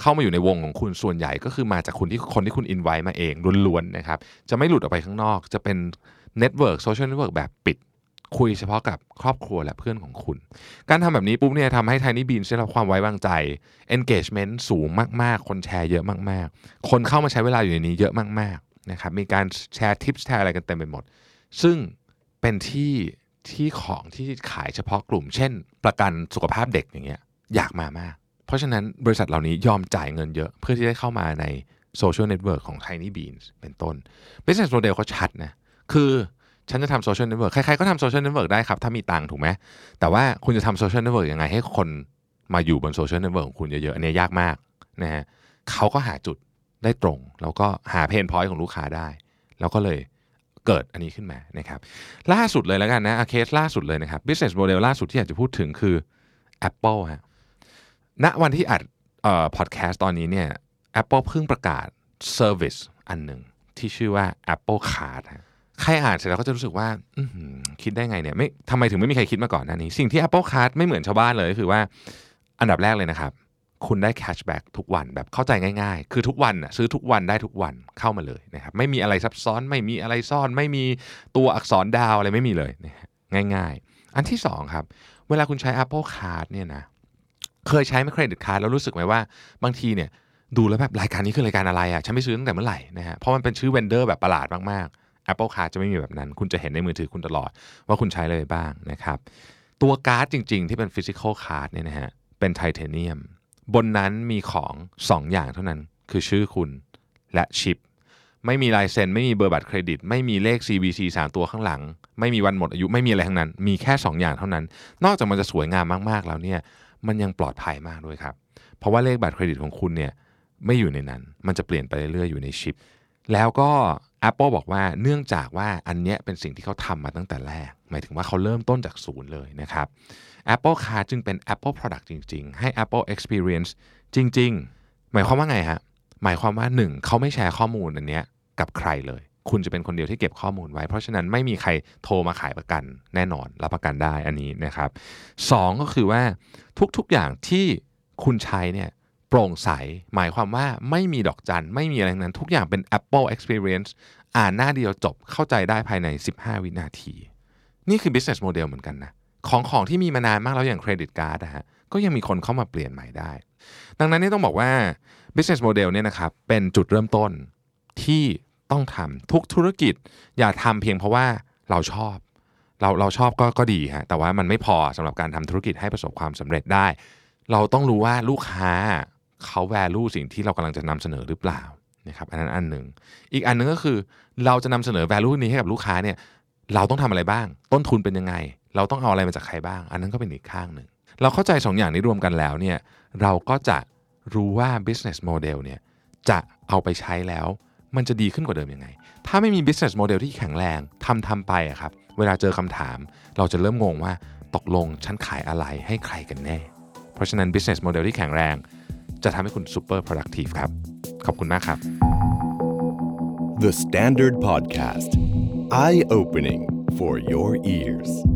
เข้ามาอยู่ในวงของคุณส่วนใหญ่ก็คือมาจากคนที่คนที่คุณอินไวท์มาเองล้วนๆนะครับจะไม่หลุดออกไปข้างนอกจะเป็นเน็ตเวิร์คโซเชียลเน็ตเวิร์คแบบปิดคุยเฉพาะกับครอบครัวและเพื่อนของคุณการทำแบบนี้ปุ๊บเนี่ยทำให้ Tiny Beans ได้รับความไว้วางใจ engagement สูงมากๆคนแชร์เยอะมากๆคนเข้ามาใช้เวลาอยู่ในนี้เยอะมากๆนะครับมีการแชร์ทิปแชร์อะไรกันเต็มไปหมดซึ่งเป็นที่ที่ของที่ขายเฉพาะกลุ่มเช่นประกันสุขภาพเด็กอย่างเงี้ยอยากมามากเพราะฉะนั้นบริษัทเหล่านี้ยอมจ่ายเงินเยอะเพื่อที่ได้เข้ามาใน social network ของ Tiny Beans เป็นต้น business model เขาชัดนะคือฉันจะทำโซเชียลเน็ตเวิร์กใครๆก็ทำโซเชียลเน็ตเวิร์กได้ครับถ้ามีตังค์ถูกไหมแต่ว่าคุณจะทำโซเชียลเน็ตเวิร์กยังไงให้คนมาอยู่บนโซเชียลเน็ตเวิร์กของคุณเยอะๆอันนี้ยากมากนะฮะเขาก็หาจุดได้ตรงแล้วก็หาเพนพอยต์ของลูกค้าได้แล้วก็เลยเกิดอันนี้ขึ้นมานะครับล่าสุดเลยแล้วกันนะเคสล่าสุดเลยนะครับ business model ล่าสุดที่อยากจะพูดถึงคือ Apple ฮะณวันที่อัดเอ่อ podcast ตอนนี้เนี่ย Apple เพิ่งประกาศ service อันนึงที่ชื่อว่า Apple Cardใครอ่านเสร็จแล้วก็จะรู้สึกว่าคิดได้ไงเนี่ยไม่ทำไมถึงไม่มีใครคิดมาก่อนหน้านี้สิ่งที่ Apple Card ไม่เหมือนชาวบ้านเลยคือว่าอันดับแรกเลยนะครับคุณได้แคชแบ็กทุกวันแบบเข้าใจง่ายๆคือทุกวันน่ะซื้อทุกวันได้ทุกวันเข้ามาเลยนะครับไม่มีอะไรซับซ้อนไม่มีอะไรซ่อนไม่มีตัวอักษรดาวอะไรไม่มีเลยนะง่ายๆอันที่สองครับเวลาคุณใช้ Apple Card เนี่ยนะเคยใช้ไหมเครดิตการ์ดแล้วรู้สึกไหมว่าบางทีเนี่ย ดูแล้วแบบรายการนี้คือรายการอะไรอ่ะฉันไม่ซื้อตั้งแต่เมื่อไหร่นะฮะเพราะมันเป็นชื่อเวนเดอร์แบบประหลาดมากๆ Apple Card จะไม่มีแบบนั้นคุณจะเห็นในมือถือคุณตลอดว่าคุณใช้อะไรบ้างนะครับตัวการ์ดจริงๆที่เป็น physical card เนี่ยนะฮะเป็นไทเทเนียมบนนั้นมีของสองอย่างเท่านั้นคือชื่อคุณและชิปไม่มีลายเซ็นไม่มีเบอร์บัตรเครดิตไม่มีเลข ซี วี ซี สามตัวข้างหลังไม่มีวันหมดอายุไม่มีอะไรทั้งนั้นมีแค่สองอย่างเท่านั้นนอกจากมันจะสวยงามมากๆแล้วเนี่ยมันยังปลอดภัยมากด้วยครับเพราะว่าเลขบัตรเครดิตของคุณเนี่ยไม่อยู่ในนั้นมันจะเปลี่ยนไปเรื่อยๆอยู่ในชิปแล้วก็ Apple บอกว่าเนื่องจากว่าอันเนี้ยเป็นสิ่งที่เขาทำมาตั้งแต่แรกหมายถึงว่าเขาเริ่มต้นจากศูนย์เลยนะครับ Apple Card จึงเป็น Apple Product จริงๆให้ Apple Experience จริงๆหมายความว่าไงฮะหมายความว่าหนึ่งเขาไม่แชร์ข้อมูลอันเนี้ยกับใครเลยคุณจะเป็นคนเดียวที่เก็บข้อมูลไว้เพราะฉะนั้นไม่มีใครโทรมาขายประกันแน่นอนรับประกันได้อันนี้นะครับสองก็คือว่าทุกๆอย่างที่คุณใช้เนี่ยโปร่งใสหมายความว่าไม่มีดอกจันไม่มีอะไรนั้นทุกอย่างเป็น Apple Experience อ่านหน้าเดียวจบเข้าใจได้ภายในสิบห้าวินาทีนี่คือ business model เหมือนกันนะของของที่มีมานานมากแล้วอย่างเครดิตการ์ดนะฮะก็ยังมีคนเข้ามาเปลี่ยนใหม่ได้ดังนั้นนี่ต้องบอกว่า business model เนี่ยนะครับเป็นจุดเริ่มต้นที่ต้องทำทุกธุรกิจอย่าทำเพียงเพราะว่าเราชอบเราเราชอบก็ก็ดีฮะแต่ว่ามันไม่พอสำหรับการทำธุรกิจให้ประสบความสำเร็จได้เราต้องรู้ว่าลูกค้าเขา value สิ่งที่เรากำลังจะนำเสนอหรือเปล่านะครับอันนั้นอันหนึ่งอีกอันนึงก็คือเราจะนำเสนอ value นี้ให้กับลูกค้าเนี่ยเราต้องทำอะไรบ้างต้นทุนเป็นยังไงเราต้องเอาอะไรมาจากใครบ้างอันนั้นก็เป็นอีกข้างนึงเราเข้าใจสองอย่างนี้รวมกันแล้วเนี่ยเราก็จะรู้ว่า business model เนี่ยจะเอาไปใช้แล้วมันจะดีขึ้นกว่าเดิมยังไงถ้าไม่มี business model ที่แข็งแรงทำทำไปอะครับเวลาเจอคำถามเราจะเริ่มงงว่าตกลงฉันขายอะไรให้ใครกันแน่เพราะฉะนั้น business model ที่แข็งแรงจะทำให้คุณ super productive ครับขอบคุณมากครับ The Standard Podcast Eye Opening for Your Ears